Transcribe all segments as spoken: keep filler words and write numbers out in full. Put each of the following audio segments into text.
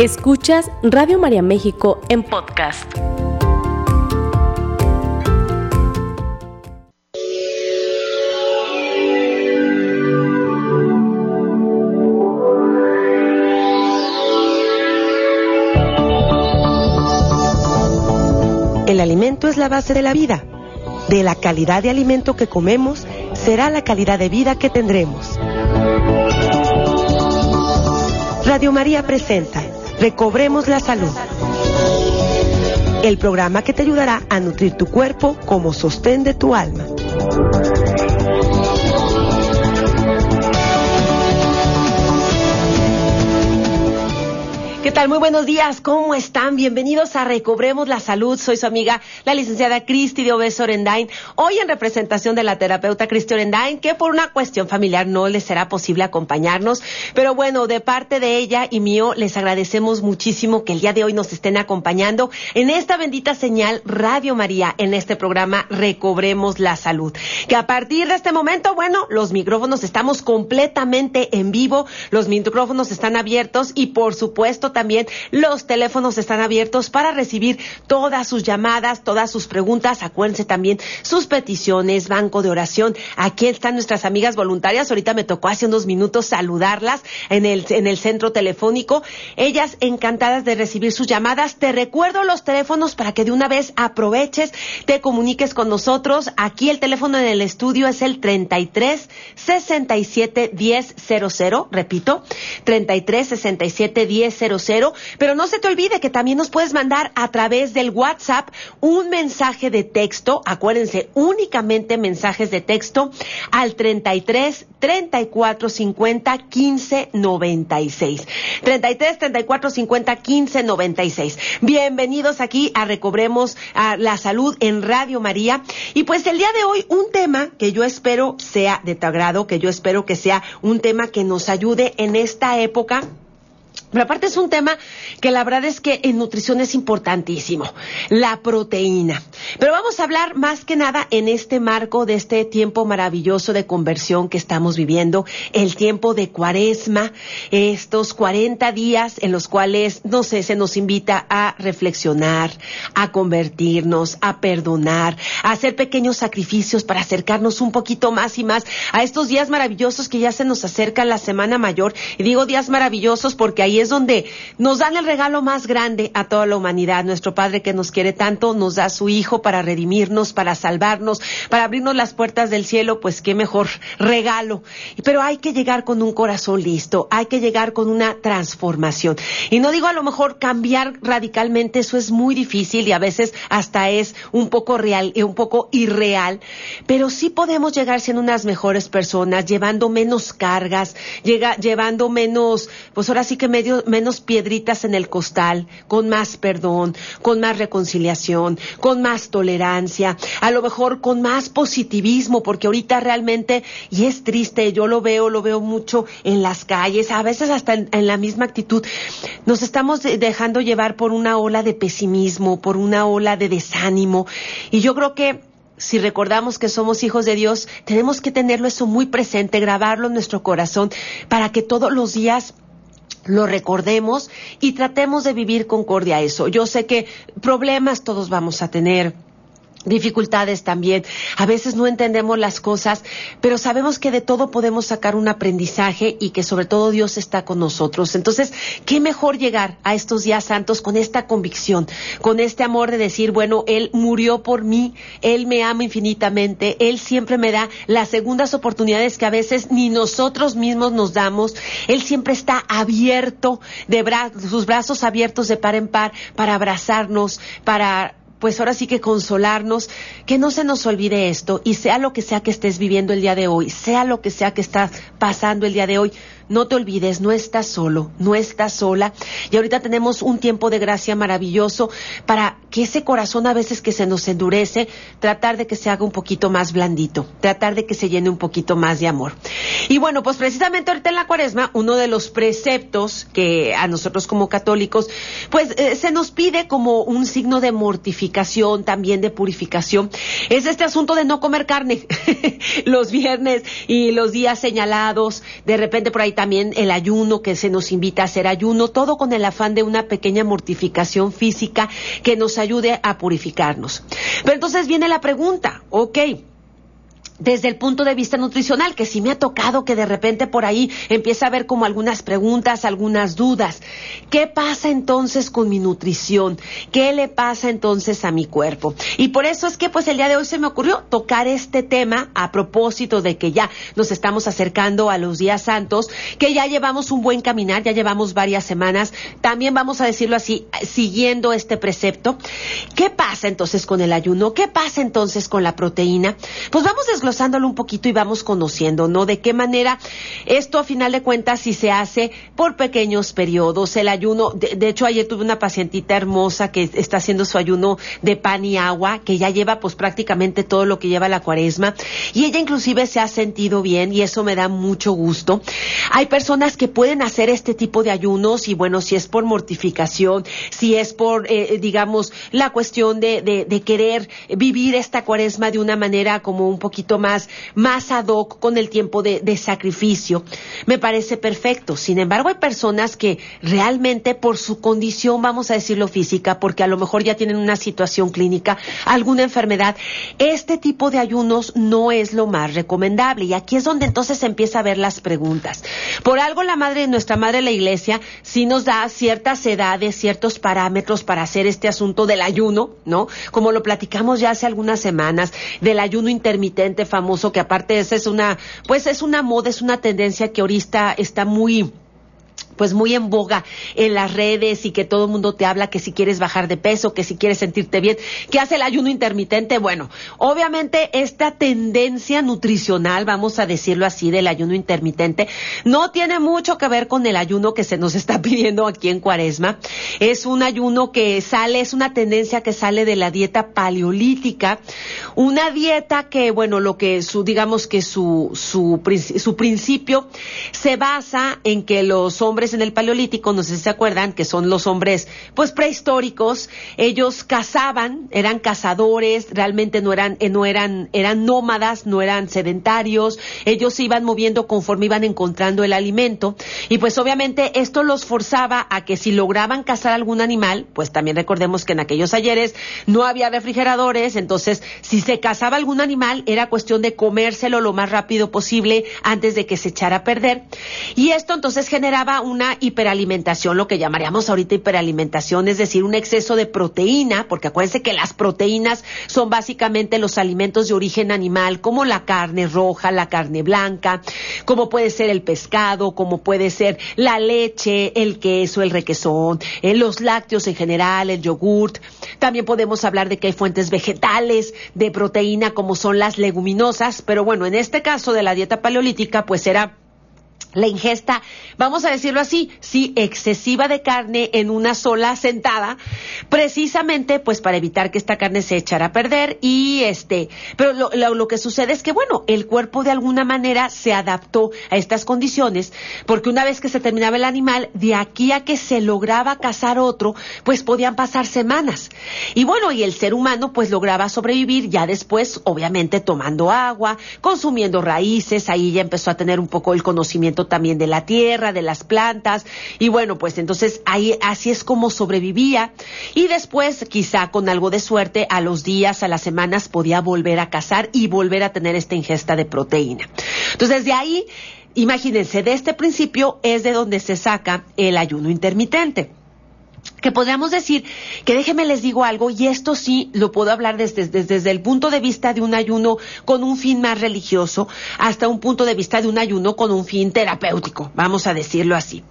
Escuchas Radio María México en podcast. El alimento es la base de la vida. De la calidad de alimento que comemos será la calidad de vida que tendremos. Radio María presenta Recobremos la Salud, el programa que te ayudará a nutrir tu cuerpo como sostén de tu alma. ¿Qué tal? Muy buenos días, ¿cómo están? Bienvenidos a Recobremos la Salud. Soy su amiga, la licenciada Cristy de Obeso Orendain, hoy en representación de la terapeuta Cristy Orendain, que por una cuestión familiar no les será posible acompañarnos, pero bueno, de parte de ella y mío, les agradecemos muchísimo que el día de hoy nos estén acompañando en esta bendita señal Radio María, en este programa Recobremos la Salud, que a partir de este momento, bueno, los micrófonos estamos completamente en vivo, los micrófonos están abiertos y por supuesto también los teléfonos están abiertos para recibir todas sus llamadas, todas sus preguntas. Acuérdense también sus peticiones, banco de oración. Aquí están nuestras amigas voluntarias. Ahorita me tocó hace unos minutos saludarlas en el, en el centro telefónico. Ellas encantadas de recibir sus llamadas. Te recuerdo los teléfonos para que de una vez aproveches, te comuniques con nosotros. Aquí el teléfono en el estudio es el treinta y tres sesenta y siete diez cero cero. Repito, treinta y tres sesenta y siete diez cero cero. Pero no se te olvide que también nos puedes mandar a través del WhatsApp un mensaje de texto. Acuérdense, únicamente mensajes de texto al treinta y tres treinta y cuatro cincuenta quince noventa y seis. treinta y tres treinta y cuatro cincuenta quince noventa y seis. Bienvenidos aquí a Recobremos a la Salud en Radio María. Y pues el día de hoy un tema que yo espero sea de tu agrado, que yo espero que sea un tema que nos ayude en esta época. Pero aparte es un tema que la verdad es que en nutrición es importantísimo, la proteína. Pero vamos a hablar más que nada en este marco de este tiempo maravilloso de conversión que estamos viviendo, el tiempo de Cuaresma, estos cuarenta días en los cuales, no sé, se nos invita a reflexionar, a convertirnos, a perdonar, a hacer pequeños sacrificios para acercarnos un poquito más y más a estos días maravillosos que ya se nos acerca la Semana Mayor. Y digo días maravillosos porque ahí es donde nos dan el regalo más grande a toda la humanidad. Nuestro Padre que nos quiere tanto nos da a su Hijo para redimirnos, para salvarnos, para abrirnos las puertas del cielo, pues qué mejor regalo. Pero hay que llegar con un corazón listo, hay que llegar con una transformación. Y no digo a lo mejor cambiar radicalmente, eso es muy difícil y a veces hasta es un poco real, un poco irreal, pero sí podemos llegar siendo unas mejores personas, llevando menos cargas, llega, llevando menos, pues ahora sí que medio, menos piedritas en el costal, con más perdón, con más reconciliación, con más tolerancia, a lo mejor con más positivismo, porque ahorita realmente, y es triste, yo lo veo, lo veo mucho en las calles, a veces hasta en, en la misma actitud, nos estamos dejando llevar por una ola de pesimismo, por una ola de desánimo, y yo creo que si recordamos que somos hijos de Dios, tenemos que tenerlo eso muy presente, grabarlo en nuestro corazón, para que todos los días lo recordemos y tratemos de vivir concordia a eso. Yo sé que problemas todos vamos a tener, dificultades también, a veces no entendemos las cosas, pero sabemos que de todo podemos sacar un aprendizaje y que sobre todo Dios está con nosotros. Entonces, qué mejor llegar a estos días santos con esta convicción, con este amor de decir, bueno, Él murió por mí, Él me ama infinitamente, Él siempre me da las segundas oportunidades que a veces ni nosotros mismos nos damos, Él siempre está abierto, de bra- sus brazos abiertos de par en par para abrazarnos, para pues ahora sí que consolarnos, que no se nos olvide esto, y sea lo que sea que estés viviendo el día de hoy, sea lo que sea que estás pasando el día de hoy, no te olvides, no estás solo, no estás sola, y ahorita tenemos un tiempo de gracia maravilloso para que ese corazón a veces que se nos endurece, tratar de que se haga un poquito más blandito, tratar de que se llene un poquito más de amor. Y bueno, pues precisamente ahorita en la Cuaresma, uno de los preceptos que a nosotros como católicos, pues eh, se nos pide como un signo de mortificación, también de purificación, es este asunto de no comer carne los viernes y los días señalados, de repente por ahí también el ayuno, que se nos invita a hacer ayuno, todo con el afán de una pequeña mortificación física que nos ayude a purificarnos. Pero entonces viene la pregunta, ok, desde el punto de vista nutricional, que sí me ha tocado que de repente por ahí empieza a haber como algunas preguntas, algunas dudas. ¿Qué pasa entonces con mi nutrición? ¿Qué le pasa entonces a mi cuerpo? Y por eso es que pues el día de hoy se me ocurrió tocar este tema a propósito de que ya nos estamos acercando a los días santos, que ya llevamos un buen caminar, ya llevamos varias semanas, también vamos a decirlo así, siguiendo este precepto. ¿Qué pasa entonces con el ayuno? ¿Qué pasa entonces con la proteína? Pues vamos desglosando usándolo un poquito y vamos conociendo, ¿no? De qué manera esto, a final de cuentas, si se hace por pequeños periodos, el ayuno. De, de hecho, ayer tuve una pacientita hermosa que está haciendo su ayuno de pan y agua, que ya lleva pues prácticamente todo lo que lleva la cuaresma, y ella inclusive se ha sentido bien, y eso me da mucho gusto. Hay personas que pueden hacer este tipo de ayunos, y bueno, si es por mortificación, si es por, eh, digamos, la cuestión de, de, de querer vivir esta cuaresma de una manera como un poquito más, más ad hoc con el tiempo de, de sacrificio, me parece perfecto. Sin embargo, hay personas que realmente por su condición, vamos a decirlo física, porque a lo mejor ya tienen una situación clínica, alguna enfermedad, este tipo de ayunos no es lo más recomendable, y aquí es donde entonces empieza a ver las preguntas. Por algo la madre, nuestra madre la iglesia, sí nos da ciertas edades, ciertos parámetros para hacer este asunto del ayuno, ¿no? Como lo platicamos ya hace algunas semanas, del ayuno intermitente famoso, que aparte esa es una, pues es una moda, es una tendencia que ahorita está muy, pues muy en boga en las redes, y que todo el mundo te habla que si quieres bajar de peso, que si quieres sentirte bien, que hace el ayuno intermitente. Bueno, obviamente esta tendencia nutricional, vamos a decirlo así, del ayuno intermitente, no tiene mucho que ver con el ayuno que se nos está pidiendo aquí en Cuaresma. Es un ayuno que sale, es una tendencia que sale de la dieta paleolítica, una dieta que, bueno, lo que su, digamos que su, su, su principio se basa en que los hombres en el paleolítico, no sé si se acuerdan, que son los hombres pues prehistóricos, ellos cazaban, eran cazadores, realmente no eran, no eran, eran nómadas, no eran sedentarios, ellos se iban moviendo conforme iban encontrando el alimento, y pues obviamente esto los forzaba a que si lograban cazar algún animal, pues también recordemos que en aquellos ayeres no había refrigeradores, entonces si se cazaba algún animal era cuestión de comérselo lo más rápido posible antes de que se echara a perder, y esto entonces generaba un una hiperalimentación, lo que llamaríamos ahorita hiperalimentación, es decir, un exceso de proteína, porque acuérdense que las proteínas son básicamente los alimentos de origen animal, como la carne roja, la carne blanca, como puede ser el pescado, como puede ser la leche, el queso, el requesón, eh, los lácteos en general, el yogurt. También podemos hablar de que hay fuentes vegetales de proteína, como son las leguminosas, pero bueno, en este caso de la dieta paleolítica, pues era la ingesta, vamos a decirlo así, sí, excesiva de carne en una sola sentada, precisamente pues para evitar que esta carne se echara a perder, y este, pero lo, lo, lo que sucede es que, bueno, el cuerpo de alguna manera se adaptó a estas condiciones, porque una vez que se terminaba el animal, de aquí a que se lograba cazar otro, pues podían pasar semanas, y bueno, y el ser humano pues lograba sobrevivir ya después, obviamente tomando agua, consumiendo raíces, ahí ya empezó a tener un poco el conocimiento también de la tierra, de las plantas, y bueno, pues entonces ahí así es como sobrevivía, y después quizá con algo de suerte a los días, a las semanas podía volver a cazar y volver a tener esta ingesta de proteína. Entonces de ahí, imagínense, de este principio es de donde se saca el ayuno intermitente, que podríamos decir, que déjenme les digo algo, y esto sí lo puedo hablar desde, desde, desde el punto de vista de un ayuno con un fin más religioso, hasta un punto de vista de un ayuno con un fin terapéutico, vamos a decirlo así.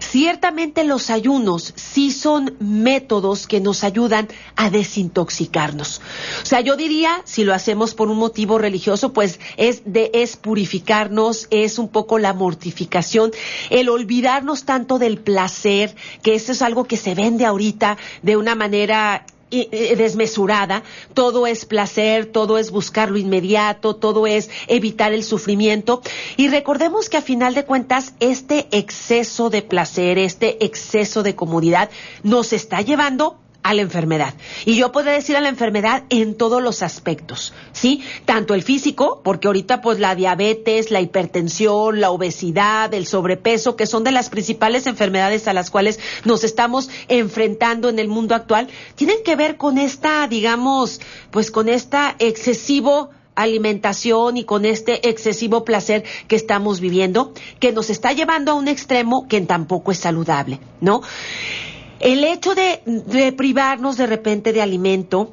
Ciertamente los ayunos sí son métodos que nos ayudan a desintoxicarnos. O sea, yo diría, si lo hacemos por un motivo religioso, pues es, de, es purificarnos, es un poco la mortificación, el olvidarnos tanto del placer, que eso es algo que se vende de ahorita de una manera desmesurada, todo es placer, todo es buscar lo inmediato, todo es evitar el sufrimiento, y recordemos que a final de cuentas este exceso de placer, este exceso de comodidad nos está llevando a la enfermedad. Y yo podría decir a la enfermedad en todos los aspectos, ¿sí? Tanto el físico, porque ahorita pues la diabetes, la hipertensión, la obesidad, el sobrepeso, que son de las principales enfermedades a las cuales nos estamos enfrentando en el mundo actual, tienen que ver con esta, digamos, pues con esta excesivo alimentación y con este excesivo placer que estamos viviendo, que nos está llevando a un extremo que tampoco es saludable, ¿no? El hecho de, de privarnos de repente de alimento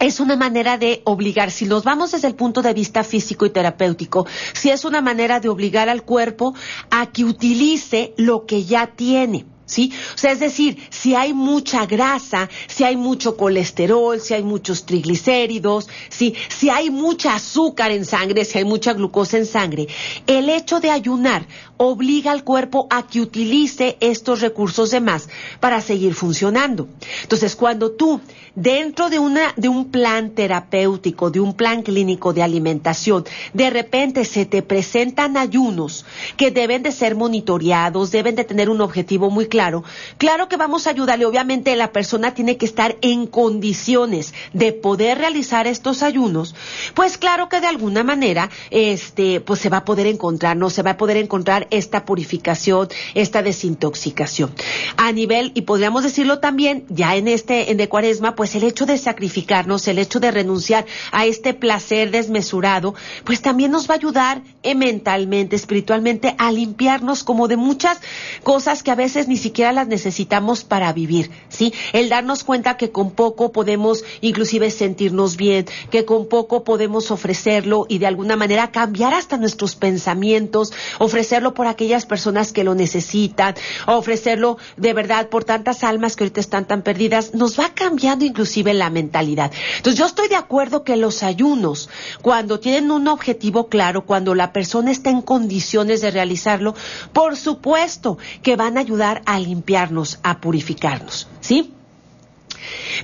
es una manera de obligar, si nos vamos desde el punto de vista físico y terapéutico, si es una manera de obligar al cuerpo a que utilice lo que ya tiene, ¿sí? O sea, es decir, si hay mucha grasa, si hay mucho colesterol, si hay muchos triglicéridos, ¿sí? Si hay mucha azúcar en sangre, si hay mucha glucosa en sangre, el hecho de ayunar obliga al cuerpo a que utilice estos recursos de más para seguir funcionando. Entonces, cuando tú, dentro de una de un plan terapéutico, de un plan clínico de alimentación, de repente se te presentan ayunos que deben de ser monitoreados, deben de tener un objetivo muy claro. Claro, claro que vamos a ayudarle. Obviamente la persona tiene que estar en condiciones de poder realizar estos ayunos. Pues claro que de alguna manera, este, pues se va a poder encontrar, ¿no? Se va a poder encontrar esta purificación, esta desintoxicación. A nivel, y podríamos decirlo también, ya en este, en de Cuaresma, pues el hecho de sacrificarnos, el hecho de renunciar a este placer desmesurado, pues también nos va a ayudar eh, mentalmente, espiritualmente, a limpiarnos como de muchas cosas que a veces ni siquiera siquiera las necesitamos para vivir, ¿sí? El darnos cuenta que con poco podemos inclusive sentirnos bien, que con poco podemos ofrecerlo y de alguna manera cambiar hasta nuestros pensamientos, ofrecerlo por aquellas personas que lo necesitan, ofrecerlo de verdad por tantas almas que ahorita están tan perdidas, nos va cambiando inclusive la mentalidad. Entonces yo estoy de acuerdo que los ayunos, cuando tienen un objetivo claro, cuando la persona está en condiciones de realizarlo, por supuesto que van a ayudar a limpiarnos, a purificarnos, ¿sí?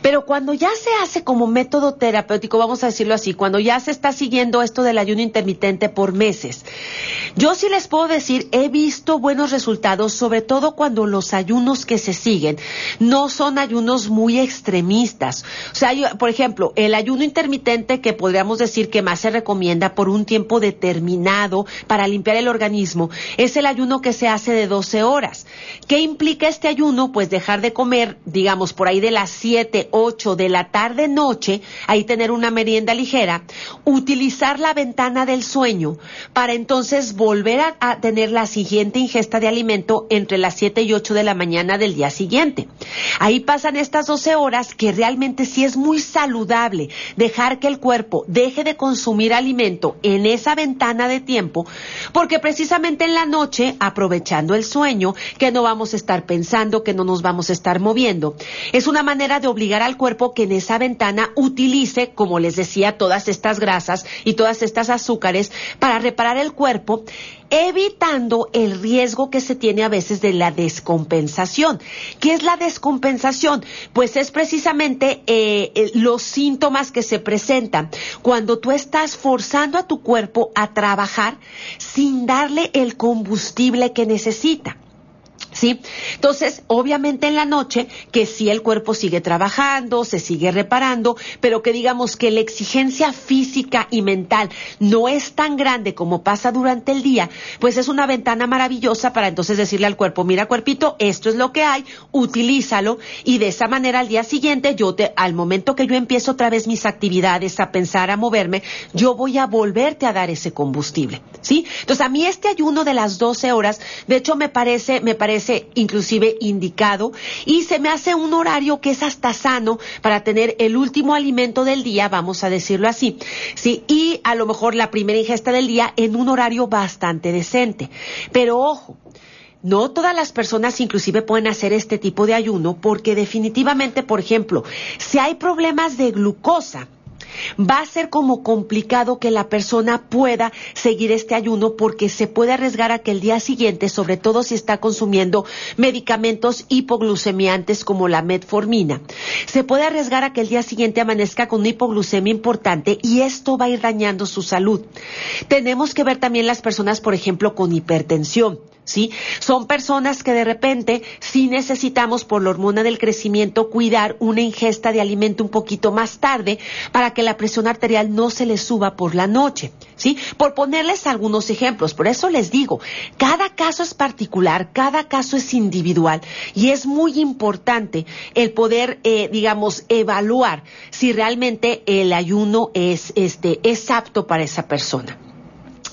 Pero cuando ya se hace como método terapéutico, vamos a decirlo así, cuando ya se está siguiendo esto del ayuno intermitente por meses, yo sí les puedo decir, he visto buenos resultados, sobre todo cuando los ayunos que se siguen no son ayunos muy extremistas. O sea, yo, por ejemplo, el ayuno intermitente que podríamos decir que más se recomienda por un tiempo determinado para limpiar el organismo, es el ayuno que se hace de doce horas. ¿Qué implica este ayuno? Pues dejar de comer, digamos, por ahí de las siete, ocho de la tarde, noche, ahí tener una merienda ligera, utilizar la ventana del sueño para entonces volver a, a tener la siguiente ingesta de alimento entre las siete y ocho de la mañana del día siguiente. Ahí pasan estas doce horas que realmente sí es muy saludable dejar que el cuerpo deje de consumir alimento en esa ventana de tiempo, porque precisamente en la noche, aprovechando el sueño, que no vamos a estar pensando, que no nos vamos a estar moviendo, es una manera de obligar al cuerpo que en esa ventana utilice, como les decía, todas estas grasas y todas estas azúcares para reparar el cuerpo, evitando el riesgo que se tiene a veces de la descompensación. ¿Qué es la descompensación? Pues es precisamente eh, los síntomas que se presentan cuando tú estás forzando a tu cuerpo a trabajar sin darle el combustible que necesita. ¿Sí? Entonces, obviamente en la noche, que sí el cuerpo sigue trabajando, se sigue reparando, pero que digamos que la exigencia física y mental no es tan grande como pasa durante el día, pues es una ventana maravillosa para entonces decirle al cuerpo, mira cuerpito, esto es lo que hay, utilízalo, y de esa manera al día siguiente, yo te, al momento que yo empiezo otra vez mis actividades, a pensar, a moverme, yo voy a volverte a dar ese combustible, ¿sí? Entonces, a mí este ayuno de las doce horas, de hecho me parece, me parece inclusive indicado, y se me hace un horario que es hasta sano para tener el último alimento del día, vamos a decirlo así, ¿sí? Y a lo mejor la primera ingesta del día en un horario bastante decente. Pero ojo, no todas las personas inclusive pueden hacer este tipo de ayuno, porque definitivamente, por ejemplo, si hay problemas de glucosa, va a ser como complicado que la persona pueda seguir este ayuno, porque se puede arriesgar a que el día siguiente, sobre todo si está consumiendo medicamentos hipoglucemiantes como la metformina, se puede arriesgar a que el día siguiente amanezca con una hipoglucemia importante, y esto va a ir dañando su salud. Tenemos que ver también las personas, por ejemplo, con hipertensión, ¿sí? Son personas que de repente sí necesitamos, por la hormona del crecimiento, cuidar una ingesta de alimento un poquito más tarde para que la presión arterial no se les suba por la noche, ¿sí? Por ponerles algunos ejemplos. Por eso les digo, cada caso es particular, cada caso es individual, y es muy importante el poder, eh, digamos, evaluar si realmente el ayuno es, este, es apto para esa persona.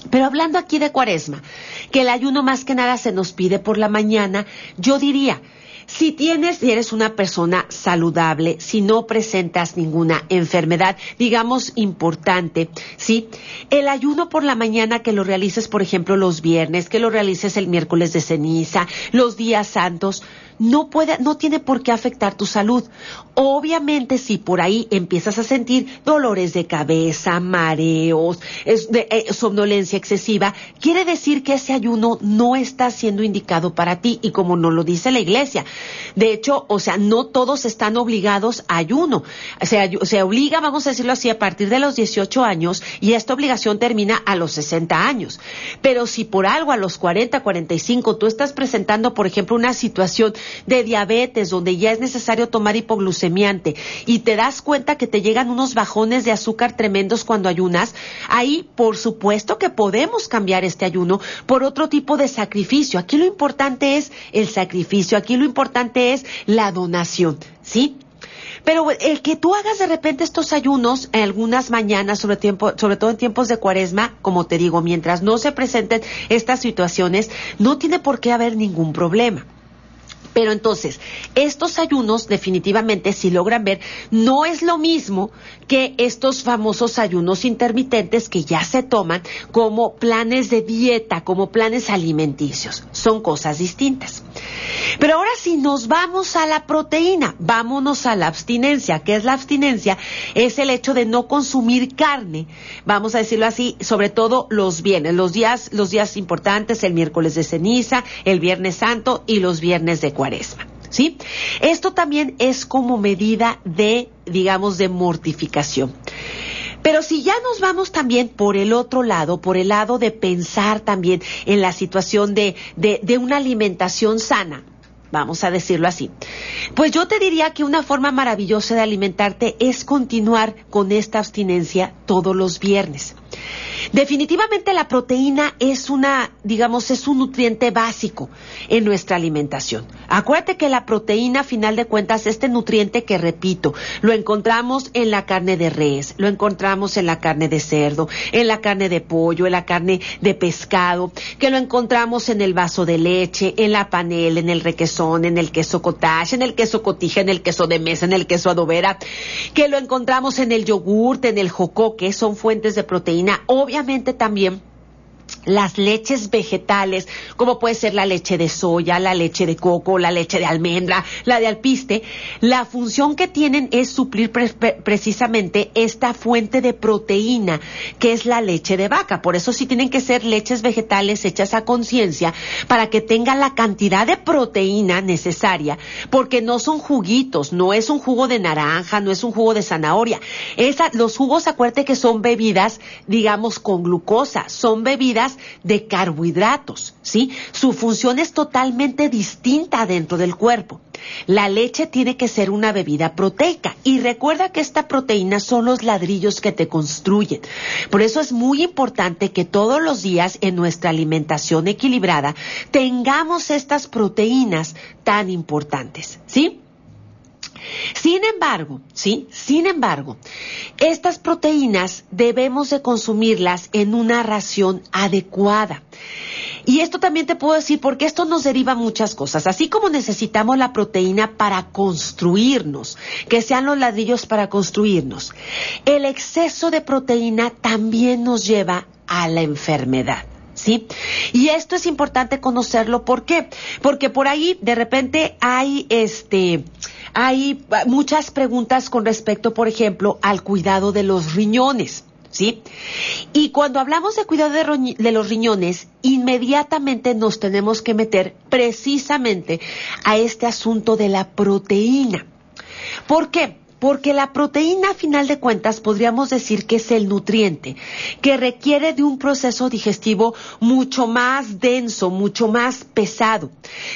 Pero hablando aquí de Cuaresma, que el ayuno más que nada se nos pide por la mañana, yo diría, si tienes, si eres una persona saludable, si no presentas ninguna enfermedad, digamos, importante, ¿sí? El ayuno por la mañana que lo realices, por ejemplo, los viernes, que lo realices el miércoles de ceniza, los días santos, no puede, no tiene por qué afectar tu salud. Obviamente, si por ahí empiezas a sentir dolores de cabeza, mareos, es de, eh, somnolencia excesiva, quiere decir que ese ayuno no está siendo indicado para ti, y como nos lo dice la Iglesia. De hecho, o sea, no todos están obligados a ayuno. Se, se obliga, vamos a decirlo así, a partir de los dieciocho años, y esta obligación termina a los sesenta años. Pero si por algo a los cuarenta, cuarenta y cinco tú estás presentando, por ejemplo, una situación de diabetes, donde ya es necesario tomar hipoglucemiante, y te das cuenta que te llegan unos bajones de azúcar tremendos cuando ayunas, ahí por supuesto que podemos cambiar este ayuno por otro tipo de sacrificio. Aquí lo importante es el sacrificio, aquí lo importante es la donación, ¿sí? Pero el que tú hagas de repente estos ayunos en algunas mañanas, sobre tiempo, sobre todo en tiempos de Cuaresma, como te digo, mientras no se presenten estas situaciones, no tiene por qué haber ningún problema. Pero entonces, estos ayunos definitivamente, si logran ver, no es lo mismo que estos famosos ayunos intermitentes que ya se toman como planes de dieta, como planes alimenticios. Son cosas distintas. Pero ahora sí, nos vamos a la proteína, vámonos a la abstinencia. ¿Qué es la abstinencia? Es el hecho de no consumir carne, vamos a decirlo así, sobre todo los viernes, los días, los días importantes, el miércoles de ceniza, el viernes santo y los viernes de Cuaresma, ¿sí? Esto también es como medida de, digamos, de mortificación. Pero si ya nos vamos también por el otro lado, por el lado de pensar también en la situación de, de, de una alimentación sana, vamos a decirlo así, pues yo te diría que una forma maravillosa de alimentarte es continuar con esta abstinencia todos los viernes. Definitivamente la proteína es una, digamos, es un nutriente básico en nuestra alimentación. Acuérdate que la proteína, a final de cuentas, este nutriente que, repito, lo encontramos en la carne de res, lo encontramos en la carne de cerdo, en la carne de pollo, en la carne de pescado, que lo encontramos en el vaso de leche, en la panela, en el requesón, en el queso cottage, en el queso cotija, en el queso de mesa, en el queso adobera, que lo encontramos en el yogurt, en el jocó, que son fuentes de proteína. Obviamente también las leches vegetales, como puede ser la leche de soya, la leche de coco, la leche de almendra, la de alpiste, la función que tienen es suplir pre- precisamente esta fuente de proteína que es la leche de vaca. Por eso sí tienen que ser leches vegetales hechas a conciencia para que tengan la cantidad de proteína necesaria, porque no son juguitos, no es un jugo de naranja, no es un jugo de zanahoria. Esa, los jugos, acuérdate que son bebidas, digamos, con glucosa, son bebidas de carbohidratos, ¿sí? Su función es totalmente distinta dentro del cuerpo. La leche tiene que ser una bebida proteica, y recuerda que esta proteína son los ladrillos que te construyen. Por eso es muy importante que todos los días en nuestra alimentación equilibrada tengamos estas proteínas tan importantes, ¿sí? Sin embargo, ¿sí? Sin embargo, estas proteínas debemos de consumirlas en una ración adecuada. Y esto también te puedo decir, porque esto nos deriva muchas cosas. Así como necesitamos la proteína para construirnos, que sean los ladrillos para construirnos, el exceso de proteína también nos lleva a la enfermedad, ¿sí? Y esto es importante conocerlo. ¿Por qué? Porque por ahí de repente hay este... hay muchas preguntas con respecto, por ejemplo, al cuidado de los riñones, ¿sí? Y cuando hablamos de cuidado de, roñ- de los riñones, inmediatamente nos tenemos que meter precisamente a este asunto de la proteína. ¿Por qué? Porque la proteína, a final de cuentas, podríamos decir que es el nutriente que requiere de un proceso digestivo mucho más denso, mucho más pesado.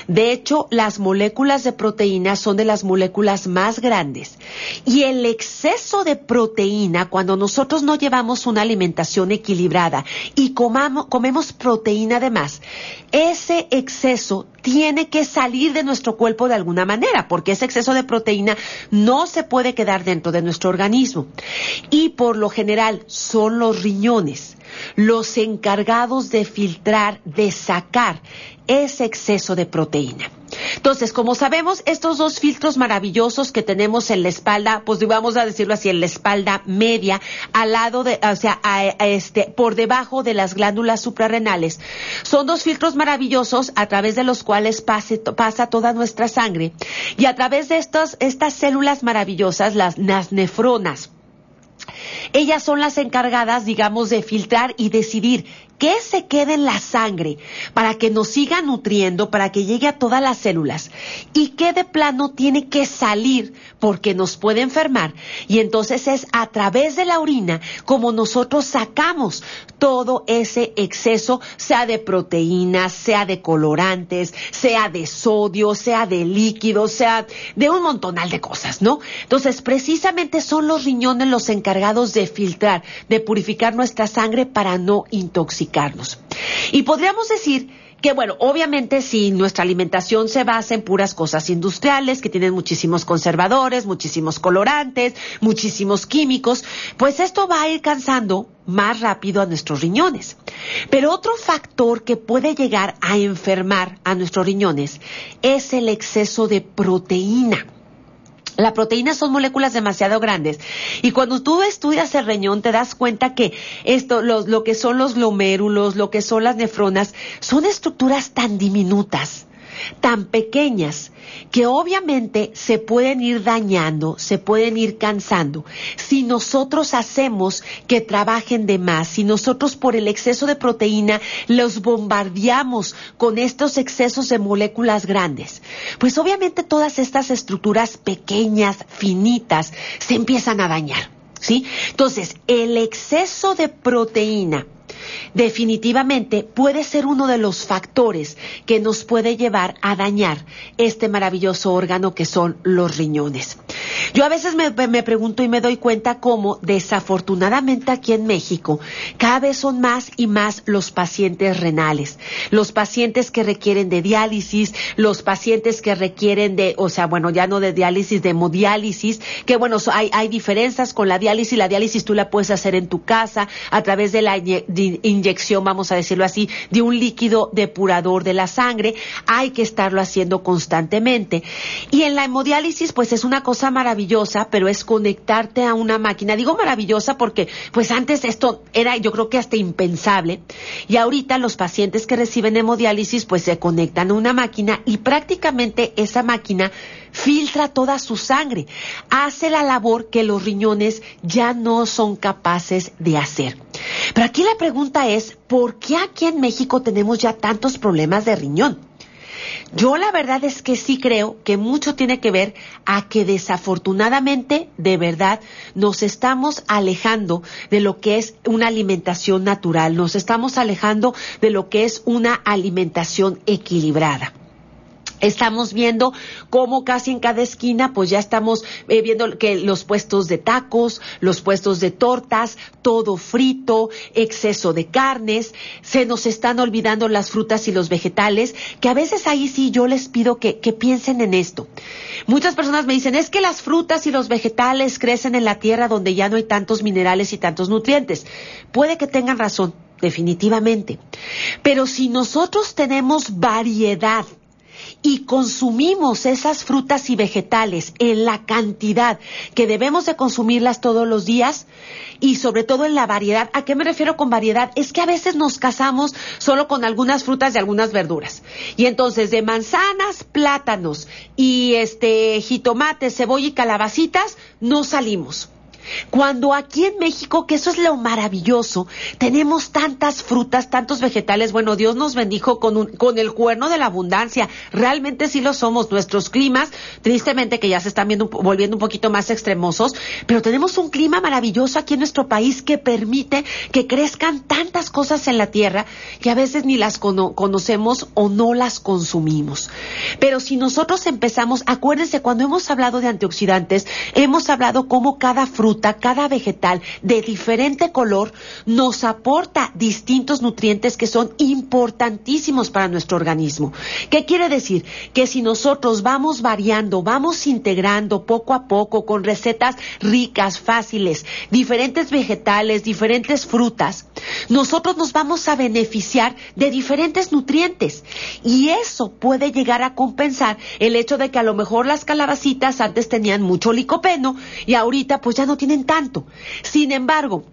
De hecho, las moléculas de proteína son de las moléculas más grandes. Y el exceso de proteína, cuando nosotros no llevamos una alimentación equilibrada y comamos, comemos proteína de más, ese exceso tiene que salir de nuestro cuerpo de alguna manera, porque ese exceso de proteína no se puede quedar dentro de nuestro organismo. Y por lo general son los riñones los encargados de filtrar, de sacar ese exceso de proteína. Entonces, como sabemos, estos dos filtros maravillosos que tenemos en la espalda, pues vamos a decirlo así, en la espalda media, al lado de, o sea, a, a este, por debajo de las glándulas suprarrenales, son dos filtros maravillosos a través de los cuales pase, pasa toda nuestra sangre, y a través de estas, estas células maravillosas, las, las nefronas, ellas son las encargadas, digamos, de filtrar y decidir qué se queda en la sangre para que nos siga nutriendo, para que llegue a todas las células, y qué de plano tiene que salir porque nos puede enfermar. Y entonces es a través de la orina como nosotros sacamos todo ese exceso, sea de proteínas, sea de colorantes, sea de sodio, sea de líquidos, sea de un montonal de cosas, ¿no? Entonces, precisamente son los riñones los encargados de filtrar, de purificar nuestra sangre para no intoxicarnos. Y podríamos decir que, bueno, obviamente si nuestra alimentación se basa en puras cosas industriales, que tienen muchísimos conservadores, muchísimos colorantes, muchísimos químicos, pues esto va a ir cansando más rápido a nuestros riñones. Pero otro factor que puede llegar a enfermar a nuestros riñones es el exceso de proteína. La proteína son moléculas demasiado grandes, y cuando tú estudias el riñón te das cuenta que esto, lo, lo que son los glomérulos, lo que son las nefronas, son estructuras tan diminutas, tan pequeñas, que obviamente se pueden ir dañando, se pueden ir cansando si nosotros hacemos que trabajen de más, si nosotros por el exceso de proteína los bombardeamos con estos excesos de moléculas grandes. Pues obviamente todas estas estructuras pequeñas, finitas, se empiezan a dañar, ¿sí? Entonces, el exceso de proteína definitivamente puede ser uno de los factores que nos puede llevar a dañar este maravilloso órgano que son los riñones. Yo a veces me, me pregunto y me doy cuenta cómo desafortunadamente aquí en México cada vez son más y más los pacientes renales, los pacientes que requieren de diálisis, los pacientes que requieren de, o sea, bueno, ya no de diálisis, de hemodiálisis, que bueno, hay, hay diferencias con la diálisis. La diálisis tú la puedes hacer en tu casa a través de la de inyección, vamos a decirlo así, de un líquido depurador de la sangre. Hay que estarlo haciendo constantemente. Y en la hemodiálisis, pues es una cosa maravillosa, pero es conectarte a una máquina. Digo maravillosa porque, pues antes esto era, yo creo que hasta impensable, y ahorita los pacientes que reciben hemodiálisis, pues se conectan a una máquina y prácticamente esa máquina filtra toda su sangre, hace la labor que los riñones ya no son capaces de hacer. Pero aquí la pregunta es, ¿por qué aquí en México tenemos ya tantos problemas de riñón? Yo la verdad es que sí creo que mucho tiene que ver a que desafortunadamente, de verdad, nos estamos alejando de lo que es una alimentación natural, nos estamos alejando de lo que es una alimentación equilibrada. Estamos viendo cómo casi en cada esquina, pues ya estamos eh, viendo que los puestos de tacos, los puestos de tortas, todo frito, exceso de carnes, se nos están olvidando las frutas y los vegetales, que a veces ahí sí yo les pido que, que piensen en esto. Muchas personas me dicen, es que las frutas y los vegetales crecen en la tierra donde ya no hay tantos minerales y tantos nutrientes. Puede que tengan razón, definitivamente. Pero si nosotros tenemos variedad y consumimos esas frutas y vegetales en la cantidad que debemos de consumirlas todos los días, y sobre todo en la variedad. ¿A qué me refiero con variedad? Es que a veces nos casamos solo con algunas frutas y algunas verduras. Y entonces de manzanas, plátanos, y este jitomate, cebolla y calabacitas, no salimos. Cuando aquí en México, que eso es lo maravilloso, tenemos tantas frutas, tantos vegetales, bueno, Dios nos bendijo con, un, con el cuerno de la abundancia, realmente sí lo somos, nuestros climas, tristemente que ya se están viendo, volviendo un poquito más extremosos, pero tenemos un clima maravilloso aquí en nuestro país que permite que crezcan tantas cosas en la tierra que a veces ni las cono, conocemos o no las consumimos. Pero si nosotros empezamos, acuérdense, cuando hemos hablado de antioxidantes, hemos hablado cómo cada fruta, cada vegetal de diferente color nos aporta distintos nutrientes que son importantísimos para nuestro organismo. ¿Qué quiere decir? Que si nosotros vamos variando, vamos integrando poco a poco con recetas ricas, fáciles, diferentes vegetales, diferentes frutas, nosotros nos vamos a beneficiar de diferentes nutrientes y eso puede llegar a compensar el hecho de que a lo mejor las calabacitas antes tenían mucho licopeno y ahorita pues ya no tienen tanto. Sin embargo,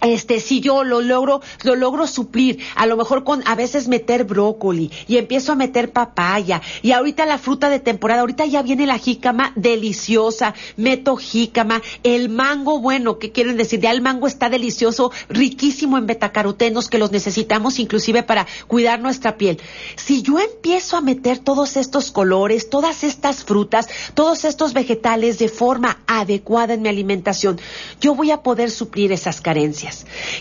Este, si yo lo logro, lo logro suplir, a lo mejor con a veces meter brócoli y empiezo a meter papaya y ahorita la fruta de temporada, ahorita ya viene la jícama deliciosa, meto jícama, el mango, bueno, ¿qué quieren decir? Ya el mango está delicioso, riquísimo en betacarotenos que los necesitamos inclusive para cuidar nuestra piel. Si yo empiezo a meter todos estos colores, todas estas frutas, todos estos vegetales de forma adecuada en mi alimentación, yo voy a poder suplir esas carencias.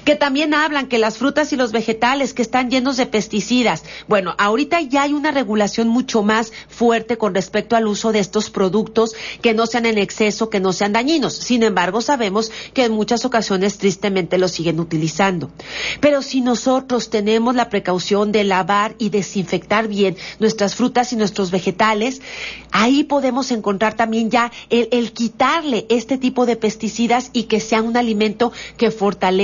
Que también hablan que las frutas y los vegetales que están llenos de pesticidas. Bueno, ahorita ya hay una regulación mucho más fuerte con respecto al uso de estos productos que no sean en exceso, que no sean dañinos. Sin embargo, sabemos que en muchas ocasiones tristemente los siguen utilizando. Pero si nosotros tenemos la precaución de lavar y desinfectar bien nuestras frutas y nuestros vegetales, ahí podemos encontrar también ya el, el quitarle este tipo de pesticidas y que sea un alimento que fortalezca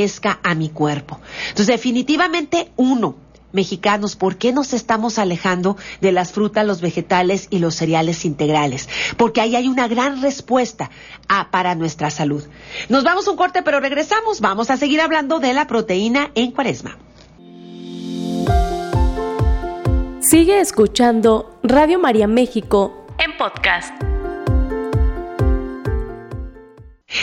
a mi cuerpo. Entonces, definitivamente, uno, mexicanos, ¿por qué nos estamos alejando de las frutas, los vegetales y los cereales integrales? Porque ahí hay una gran respuesta a, para nuestra salud. Nos vamos a un corte, pero regresamos. Vamos a seguir hablando de la proteína en Cuaresma. Sigue escuchando Radio María México en podcast.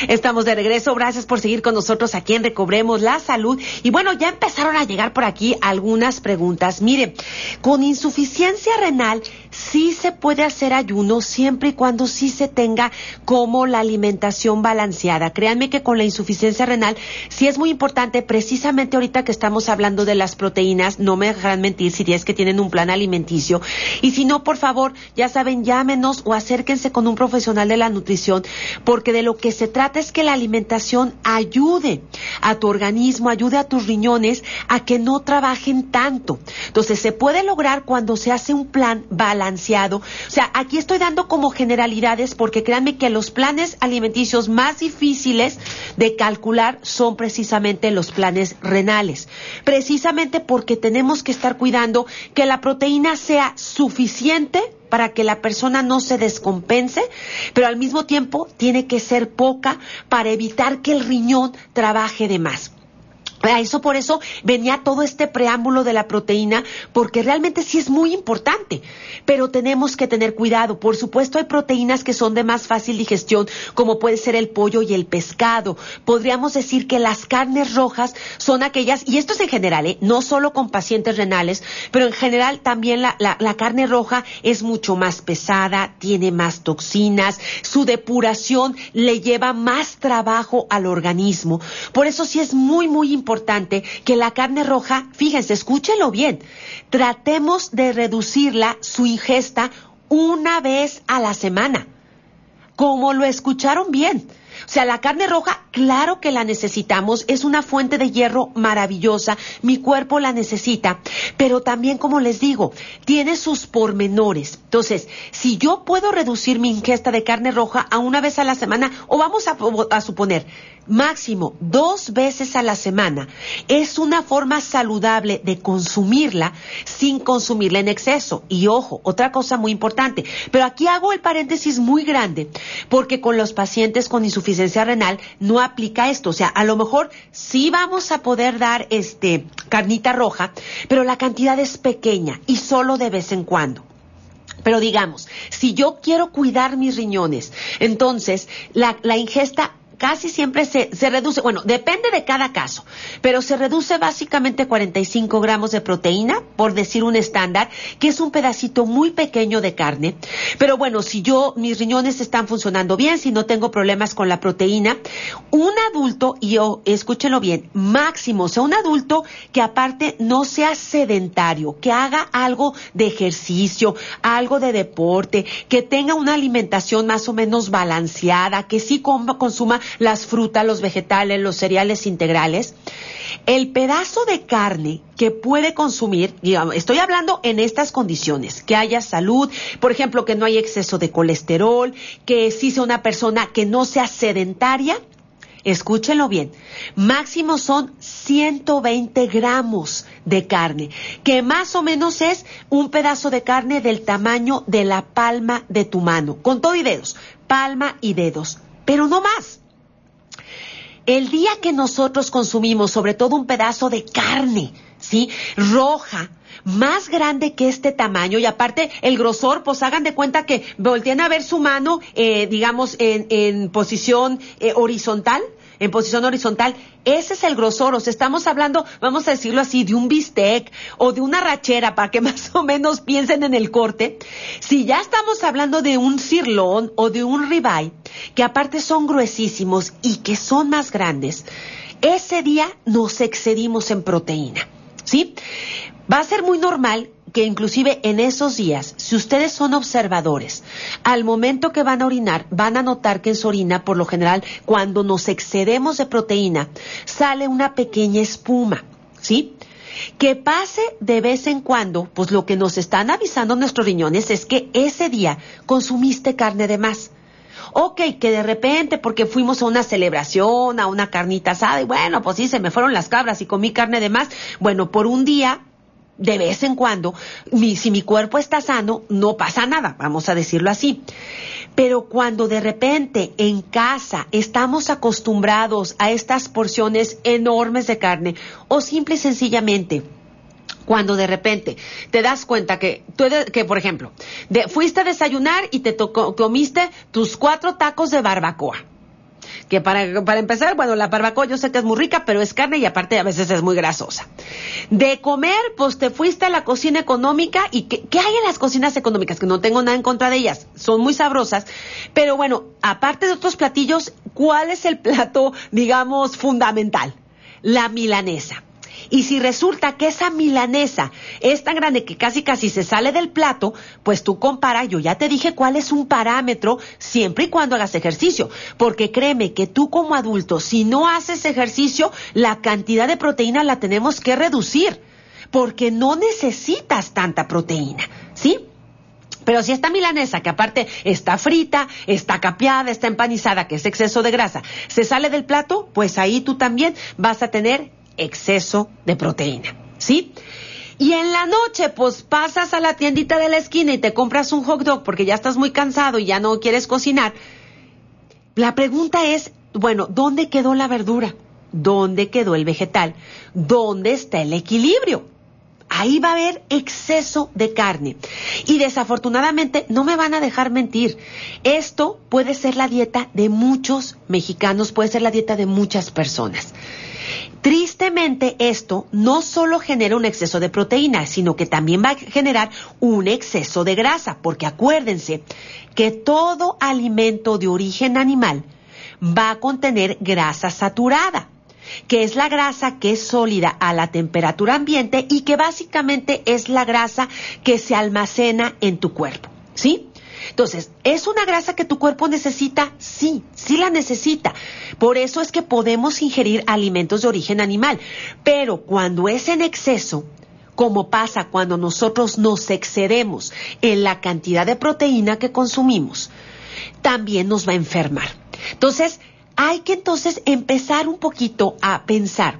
Estamos de regreso, gracias por seguir con nosotros aquí en Recobremos la Salud. Y bueno, ya empezaron a llegar por aquí algunas preguntas. Mire, con insuficiencia renal sí se puede hacer ayuno siempre y cuando sí se tenga como la alimentación balanceada. Créanme que con la insuficiencia renal sí es muy importante, precisamente ahorita que estamos hablando de las proteínas, no me dejarán mentir si es que tienen un plan alimenticio. Y si no, por favor, ya saben, llámenos o acérquense con un profesional de la nutrición, porque de lo que se trata es que la alimentación ayude a tu organismo, ayude a tus riñones a que no trabajen tanto. Entonces, se puede lograr cuando se hace un plan balanceado. O sea, aquí estoy dando como generalidades porque créanme que los planes alimenticios más difíciles de calcular son precisamente los planes renales. Precisamente porque tenemos que estar cuidando que la proteína sea suficiente para que la persona no se descompense, pero al mismo tiempo tiene que ser poca para evitar que el riñón trabaje de más. Eso por eso venía todo este preámbulo de la proteína, porque realmente sí es muy importante, pero tenemos que tener cuidado. Por supuesto hay proteínas que son de más fácil digestión, como puede ser el pollo y el pescado. Podríamos decir que las carnes rojas son aquellas, y esto es en general, ¿eh? No solo con pacientes renales, pero en general también la, la, la carne roja es mucho más pesada, tiene más toxinas, su depuración le lleva más trabajo al organismo. Por eso sí es muy, muy importante. Importante que la carne roja, fíjense, escúchenlo bien, tratemos de reducirla, su ingesta, una vez a la semana. Como lo escucharon bien. O sea, la carne roja, claro que la necesitamos, es una fuente de hierro maravillosa, mi cuerpo la necesita, pero también, como les digo, tiene sus pormenores. Entonces, si yo puedo reducir mi ingesta de carne roja a una vez a la semana, o vamos a, a suponer, máximo dos veces a la semana, es una forma saludable de consumirla sin consumirla en exceso. Y ojo, otra cosa muy importante, pero aquí hago el paréntesis muy grande, porque con los pacientes con insuficiencia renal no aplica esto. O sea, a lo mejor sí vamos a poder dar este carnita roja, pero la cantidad es pequeña y solo de vez en cuando. Pero digamos, si yo quiero cuidar mis riñones, entonces la, la ingesta casi siempre se, se reduce, bueno, depende de cada caso, pero se reduce básicamente cuarenta y cinco gramos de proteína, por decir un estándar, que es un pedacito muy pequeño de carne. Pero bueno, si yo, mis riñones están funcionando bien, si no tengo problemas con la proteína, un adulto, y oh, escúchenlo bien, máximo, o sea, un adulto que aparte no sea sedentario, que haga algo de ejercicio, algo de deporte, que tenga una alimentación más o menos balanceada, que sí coma, consuma las frutas, los vegetales, los cereales integrales. El pedazo de carne que puede consumir, digamos, estoy hablando en estas condiciones, que haya salud, por ejemplo, que no haya exceso de colesterol, que sí sea una persona que no sea sedentaria, escúchenlo bien, máximo son ciento veinte gramos de carne, que más o menos es un pedazo de carne del tamaño de la palma de tu mano, con todo y dedos, palma y dedos, pero no más. El día que nosotros consumimos, sobre todo un pedazo de carne, ¿sí?, roja, más grande que este tamaño, y aparte el grosor, pues hagan de cuenta que volteen a ver su mano, eh, digamos, en, en posición eh, horizontal, en posición horizontal, ese es el grosor, o sea, estamos hablando, vamos a decirlo así, de un bistec o de una arrachera, para que más o menos piensen en el corte. Si ya estamos hablando de un sirloin o de un ribeye, que aparte son gruesísimos y que son más grandes, ese día nos excedimos en proteína, ¿sí? Va a ser muy normal que inclusive en esos días, si ustedes son observadores, al momento que van a orinar, van a notar que en su orina, por lo general, cuando nos excedemos de proteína, sale una pequeña espuma, ¿sí? Que pase de vez en cuando, pues lo que nos están avisando nuestros riñones es que ese día consumiste carne de más. Ok, que de repente, porque fuimos a una celebración, a una carnita asada, y bueno, pues sí, se me fueron las cabras y comí carne de más. Bueno, por un día, de vez en cuando, mi, si mi cuerpo está sano, no pasa nada, vamos a decirlo así. Pero cuando de repente en casa estamos acostumbrados a estas porciones enormes de carne, o simple y sencillamente, cuando de repente te das cuenta que, tú eres, que por ejemplo, de, fuiste a desayunar y te tocó, comiste tus cuatro tacos de barbacoa. Que para, para empezar, bueno, la barbacoa yo sé que es muy rica, pero es carne y aparte a veces es muy grasosa. De comer, pues te fuiste a la cocina económica. ¿Y qué, qué hay en las cocinas económicas? Que no tengo nada en contra de ellas, son muy sabrosas. Pero bueno, aparte de otros platillos, ¿cuál es el plato, digamos, fundamental? La milanesa. Y si resulta que esa milanesa es tan grande que casi casi se sale del plato, pues tú compara, yo ya te dije cuál es un parámetro siempre y cuando hagas ejercicio, porque créeme que tú como adulto, si no haces ejercicio, la cantidad de proteína la tenemos que reducir, porque no necesitas tanta proteína, ¿sí? Pero si esta milanesa, que aparte está frita, está capeada, está empanizada, que es exceso de grasa, se sale del plato, pues ahí tú también vas a tener exceso de proteína, ¿sí? Y en la noche, pues pasas a la tiendita de la esquina y te compras un hot dog porque ya estás muy cansado y ya no quieres cocinar. La pregunta es, bueno, ¿dónde quedó la verdura? ¿Dónde quedó el vegetal? ¿Dónde está el equilibrio? Ahí va a haber exceso de carne. Y desafortunadamente, no me van a dejar mentir, esto puede ser la dieta de muchos mexicanos, puede ser la dieta de muchas personas. Tristemente, esto no solo genera un exceso de proteína, sino que también va a generar un exceso de grasa, porque acuérdense que todo alimento de origen animal va a contener grasa saturada, que es la grasa que es sólida a la temperatura ambiente y que básicamente es la grasa que se almacena en tu cuerpo, ¿sí? Entonces, ¿es una grasa que tu cuerpo necesita? Sí, sí la necesita. Por eso es que podemos ingerir alimentos de origen animal. Pero cuando es en exceso, como pasa cuando nosotros nos excedemos en la cantidad de proteína que consumimos, también nos va a enfermar. Entonces, hay que entonces empezar un poquito a pensar,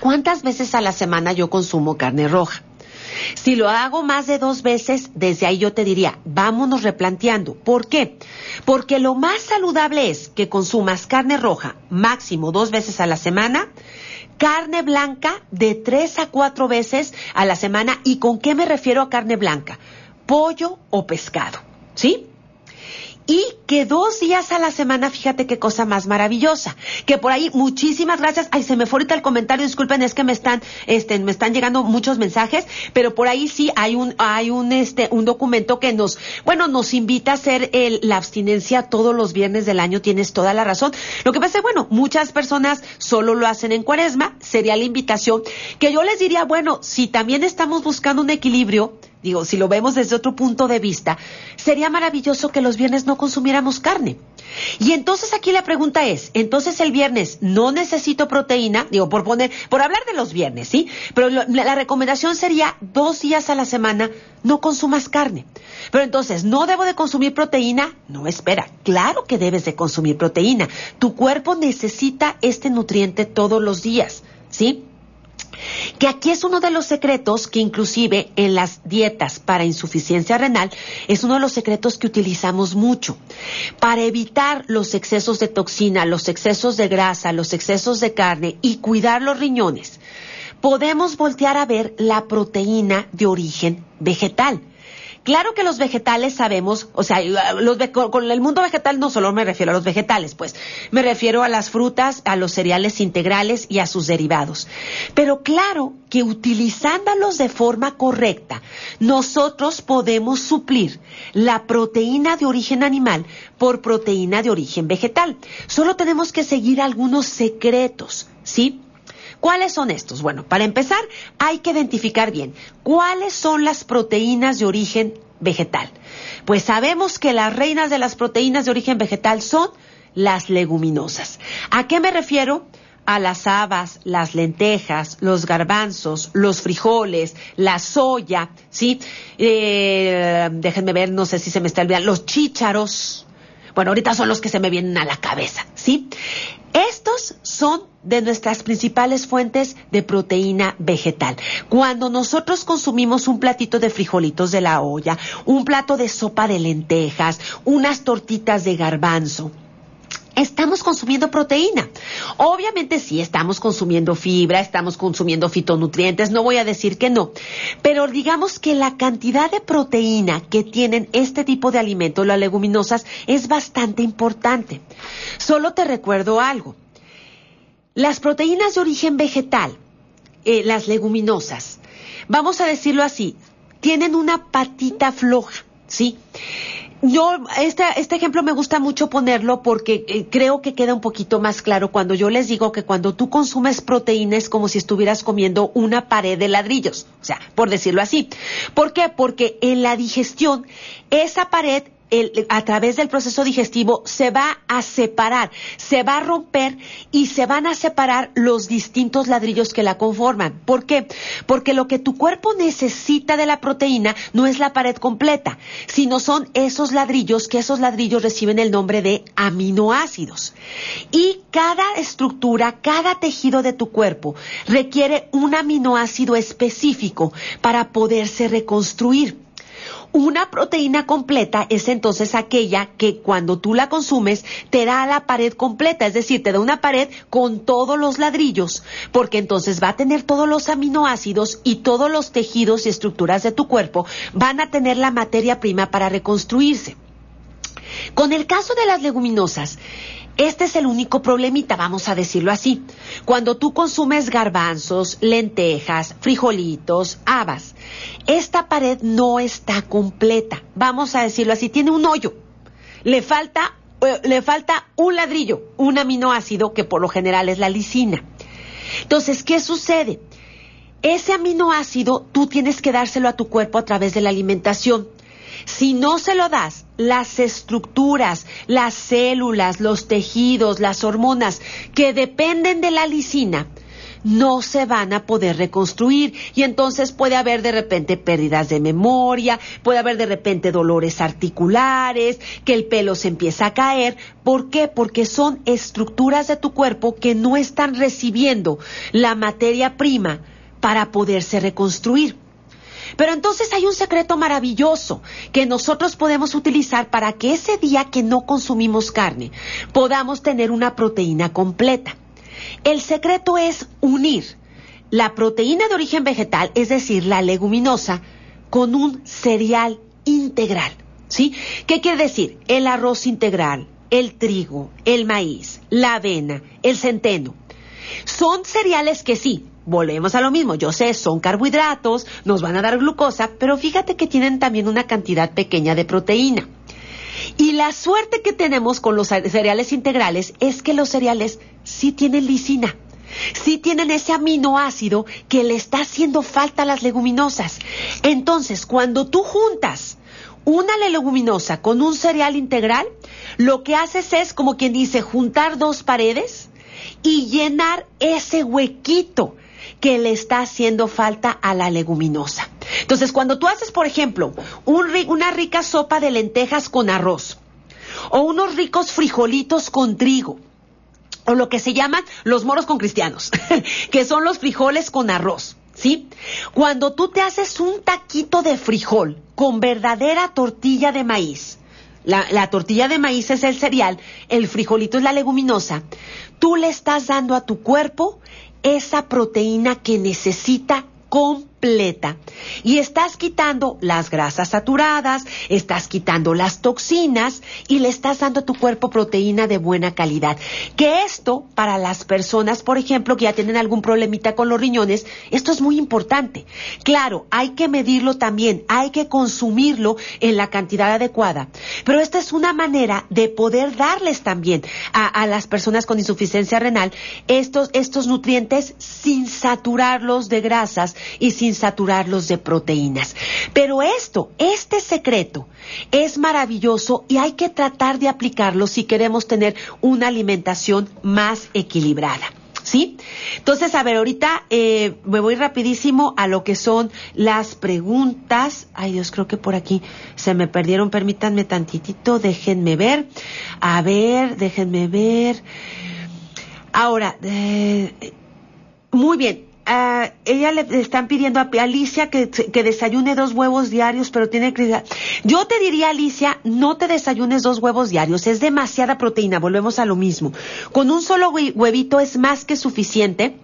¿cuántas veces a la semana yo consumo carne roja? Si lo hago más de dos veces, desde ahí yo te diría, vámonos replanteando. ¿Por qué? Porque lo más saludable es que consumas carne roja máximo dos veces a la semana, carne blanca de tres a cuatro veces a la semana. ¿Y con qué me refiero a carne blanca? pollo o pescado, ¿sí? Y que dos días a la semana, fíjate qué cosa más maravillosa, que por ahí, muchísimas gracias, ay, se me fue ahorita el comentario, disculpen, es que me están, este, me están llegando muchos mensajes, pero por ahí sí hay un, hay un, este, un documento que nos, bueno, nos invita a hacer el, la abstinencia todos los viernes del año, tienes toda la razón. Lo que pasa es, bueno, muchas personas solo lo hacen en cuaresma, sería la invitación, que yo les diría, bueno, si también estamos buscando un equilibrio, digo, si lo vemos desde otro punto de vista, sería maravilloso que los viernes no consumiéramos carne. Y entonces aquí la pregunta es, entonces el viernes no necesito proteína, digo, por poner, por hablar de los viernes, ¿sí? Pero lo, la recomendación sería dos días a la semana no consumas carne. Pero entonces, ¿no debo de consumir proteína? No, espera, claro que debes de consumir proteína. Tu cuerpo necesita este nutriente todos los días, ¿sí? Que aquí es uno de los secretos que inclusive en las dietas para insuficiencia renal es uno de los secretos que utilizamos mucho para evitar los excesos de toxina, los excesos de grasa, los excesos de carne y cuidar los riñones. Podemos voltear a ver la proteína de origen vegetal. Claro que los vegetales sabemos, o sea, los, con el mundo vegetal no solo me refiero a los vegetales, pues, me refiero a las frutas, a los cereales integrales y a sus derivados. Pero claro que utilizándolos de forma correcta, nosotros podemos suplir la proteína de origen animal por proteína de origen vegetal. Solo tenemos que seguir algunos secretos, ¿sí? ¿Cuáles son estos? Bueno, para empezar, hay que identificar bien cuáles son las proteínas de origen vegetal. Pues sabemos que las reinas de las proteínas de origen vegetal son las leguminosas. ¿A qué me refiero? A las habas, las lentejas, los garbanzos, los frijoles, la soya, ¿sí? Eh, déjenme ver, no sé si se me está olvidando, los chícharos. Bueno, ahorita son los que se me vienen a la cabeza, ¿sí? Estos son de nuestras principales fuentes de proteína vegetal. Cuando nosotros consumimos un platito de frijolitos de la olla, un plato de sopa de lentejas, unas tortitas de garbanzo, estamos consumiendo proteína. Obviamente sí, estamos consumiendo fibra, estamos consumiendo fitonutrientes, no voy a decir que no, pero digamos que la cantidad de proteína que tienen este tipo de alimentos, las leguminosas, es bastante importante. Solo te recuerdo algo. Las proteínas de origen vegetal, eh, las leguminosas, vamos a decirlo así, tienen una patita floja, ¿sí? Yo, este, este ejemplo me gusta mucho ponerlo porque eh, creo que queda un poquito más claro cuando yo les digo que cuando tú consumes proteína es como si estuvieras comiendo una pared de ladrillos, o sea, por decirlo así. ¿Por qué? Porque en la digestión, esa pared, el, a través del proceso digestivo, se va a separar, se va a romper y se van a separar los distintos ladrillos que la conforman. ¿Por qué? Porque lo que tu cuerpo necesita de la proteína no es la pared completa, sino son esos ladrillos, que esos ladrillos reciben el nombre de aminoácidos. Y cada estructura, cada tejido de tu cuerpo requiere un aminoácido específico para poderse reconstruir. Una proteína completa es entonces aquella que cuando tú la consumes te da la pared completa, es decir, te da una pared con todos los ladrillos, porque entonces va a tener todos los aminoácidos y todos los tejidos y estructuras de tu cuerpo van a tener la materia prima para reconstruirse. Con el caso de las leguminosas, este es el único problemita, vamos a decirlo así. Cuando tú consumes garbanzos, lentejas, frijolitos, habas, esta pared no está completa, vamos a decirlo así, tiene un hoyo, le falta, le falta un ladrillo, un aminoácido que por lo general es la lisina. Entonces, ¿qué sucede? Ese aminoácido tú tienes que dárselo a tu cuerpo a través de la alimentación. Si no se lo das, las estructuras, las células, los tejidos, las hormonas que dependen de la lisina no se van a poder reconstruir y entonces puede haber de repente pérdidas de memoria, puede haber de repente dolores articulares, que el pelo se empieza a caer. ¿Por qué? Porque son estructuras de tu cuerpo que no están recibiendo la materia prima para poderse reconstruir. Pero entonces hay un secreto maravilloso que nosotros podemos utilizar para que ese día que no consumimos carne podamos tener una proteína completa. El secreto es unir la proteína de origen vegetal, es decir, la leguminosa, con un cereal integral, ¿sí? ¿Qué quiere decir? El arroz integral, el trigo, el maíz, la avena, el centeno. Son cereales que sí, volvemos a lo mismo, yo sé, son carbohidratos, nos van a dar glucosa, pero fíjate que tienen también una cantidad pequeña de proteína. Y la suerte que tenemos con los cereales integrales es que los cereales sí tienen lisina, sí tienen ese aminoácido que le está haciendo falta a las leguminosas. Entonces, cuando tú juntas una leguminosa con un cereal integral, lo que haces es, como quien dice, juntar dos paredes y llenar ese huequito que le está haciendo falta a la leguminosa. Entonces, cuando tú haces, por ejemplo, un, una rica sopa de lentejas con arroz, o unos ricos frijolitos con trigo, o lo que se llaman los moros con cristianos, que son los frijoles con arroz, ¿sí? Cuando tú te haces un taquito de frijol con verdadera tortilla de maíz, La, la tortilla de maíz es el cereal, el frijolito es la leguminosa, tú le estás dando a tu cuerpo esa proteína que necesita completa. Y estás quitando las grasas saturadas, estás quitando las toxinas y le estás dando a tu cuerpo proteína de buena calidad. Que esto, para las personas, por ejemplo, que ya tienen algún problemita con los riñones, esto es muy importante. Claro, hay que medirlo también, hay que consumirlo en la cantidad adecuada. Pero esta es una manera de poder darles también a, a las personas con insuficiencia renal estos, estos nutrientes sin saturarlos de grasas y sin saturarlos de proteínas. Pero esto, este secreto es maravilloso y hay que tratar de aplicarlo si queremos tener una alimentación más equilibrada, ¿sí? Entonces, a ver, ahorita eh, me voy rapidísimo a lo que son las preguntas. Ay, Dios, creo que por aquí se me perdieron. Permítanme tantitito, déjenme ver. A ver, déjenme ver. Ahora, eh, muy bien. Uh, ella le están pidiendo a Alicia que, que desayune dos huevos diarios, pero tiene que... Yo te diría, Alicia, no te desayunes dos huevos diarios, es demasiada proteína, volvemos a lo mismo. Con un solo huevito es más que suficiente.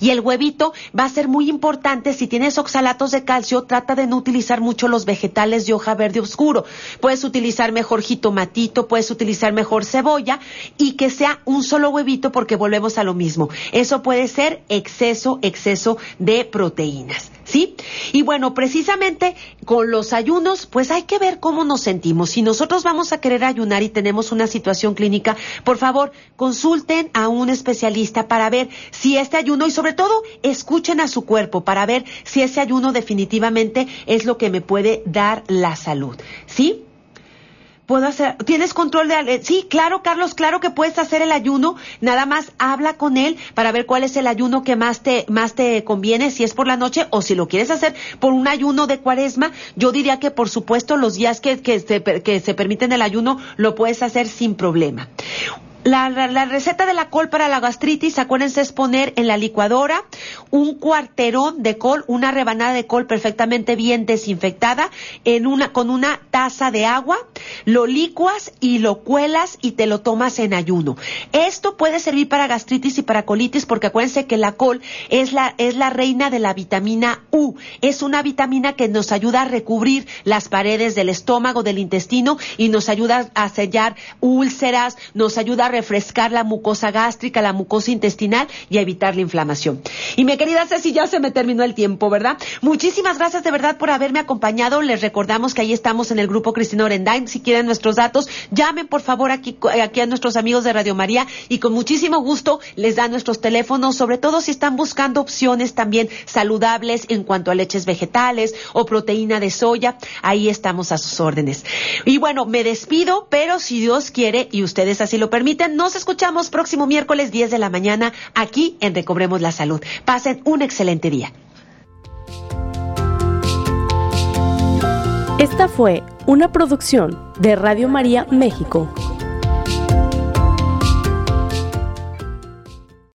Y el huevito va a ser muy importante. Si tienes oxalatos de calcio, trata de no utilizar mucho los vegetales de hoja verde oscuro. Puedes utilizar mejor jitomatito, puedes utilizar mejor cebolla, y que sea un solo huevito, porque volvemos a lo mismo. Eso puede ser exceso, exceso de proteínas, ¿sí? Y bueno, precisamente con los ayunos, pues hay que ver cómo nos sentimos. Si nosotros vamos a querer ayunar y tenemos una situación clínica, por favor, consulten a un especialista para ver si este ayuno, y sobre todo, escuchen a su cuerpo para ver si ese ayuno definitivamente es lo que me puede dar la salud, ¿sí? ¿Puedo hacer? ¿Tienes control de...? Sí, claro, Carlos, claro que puedes hacer el ayuno. Nada más habla con él para ver cuál es el ayuno que más te, más te conviene, si es por la noche o si lo quieres hacer por un ayuno de cuaresma. Yo diría que, por supuesto, los días que, que, se, que se permiten el ayuno, lo puedes hacer sin problema. La, la, la receta de la col para la gastritis, acuérdense, es poner en la licuadora un cuarterón de col, una rebanada de col perfectamente bien desinfectada, en una, con una taza de agua, lo licuas y lo cuelas y te lo tomas en ayuno. Esto puede servir para gastritis y para colitis, porque acuérdense que la col es la, es la reina de la vitamina U. Es una vitamina que nos ayuda a recubrir las paredes del estómago, del intestino, y nos ayuda a sellar úlceras, nos ayuda a refrescar la mucosa gástrica, la mucosa intestinal y evitar la inflamación. Y mi querida Ceci, ya se me terminó el tiempo, ¿verdad? Muchísimas gracias de verdad por haberme acompañado. Les recordamos que ahí estamos en el grupo Cristina Orendain. Si quieren nuestros datos, llamen por favor aquí, aquí a nuestros amigos de Radio María, y con muchísimo gusto les dan nuestros teléfonos, sobre todo si están buscando opciones también saludables en cuanto a leches vegetales o proteína de soya. Ahí estamos a sus órdenes. Y bueno, me despido, pero si Dios quiere y ustedes así lo permiten, nos escuchamos próximo miércoles diez de la mañana aquí en Recobremos la Salud. Pasen un excelente día. Esta fue una producción de Radio María México.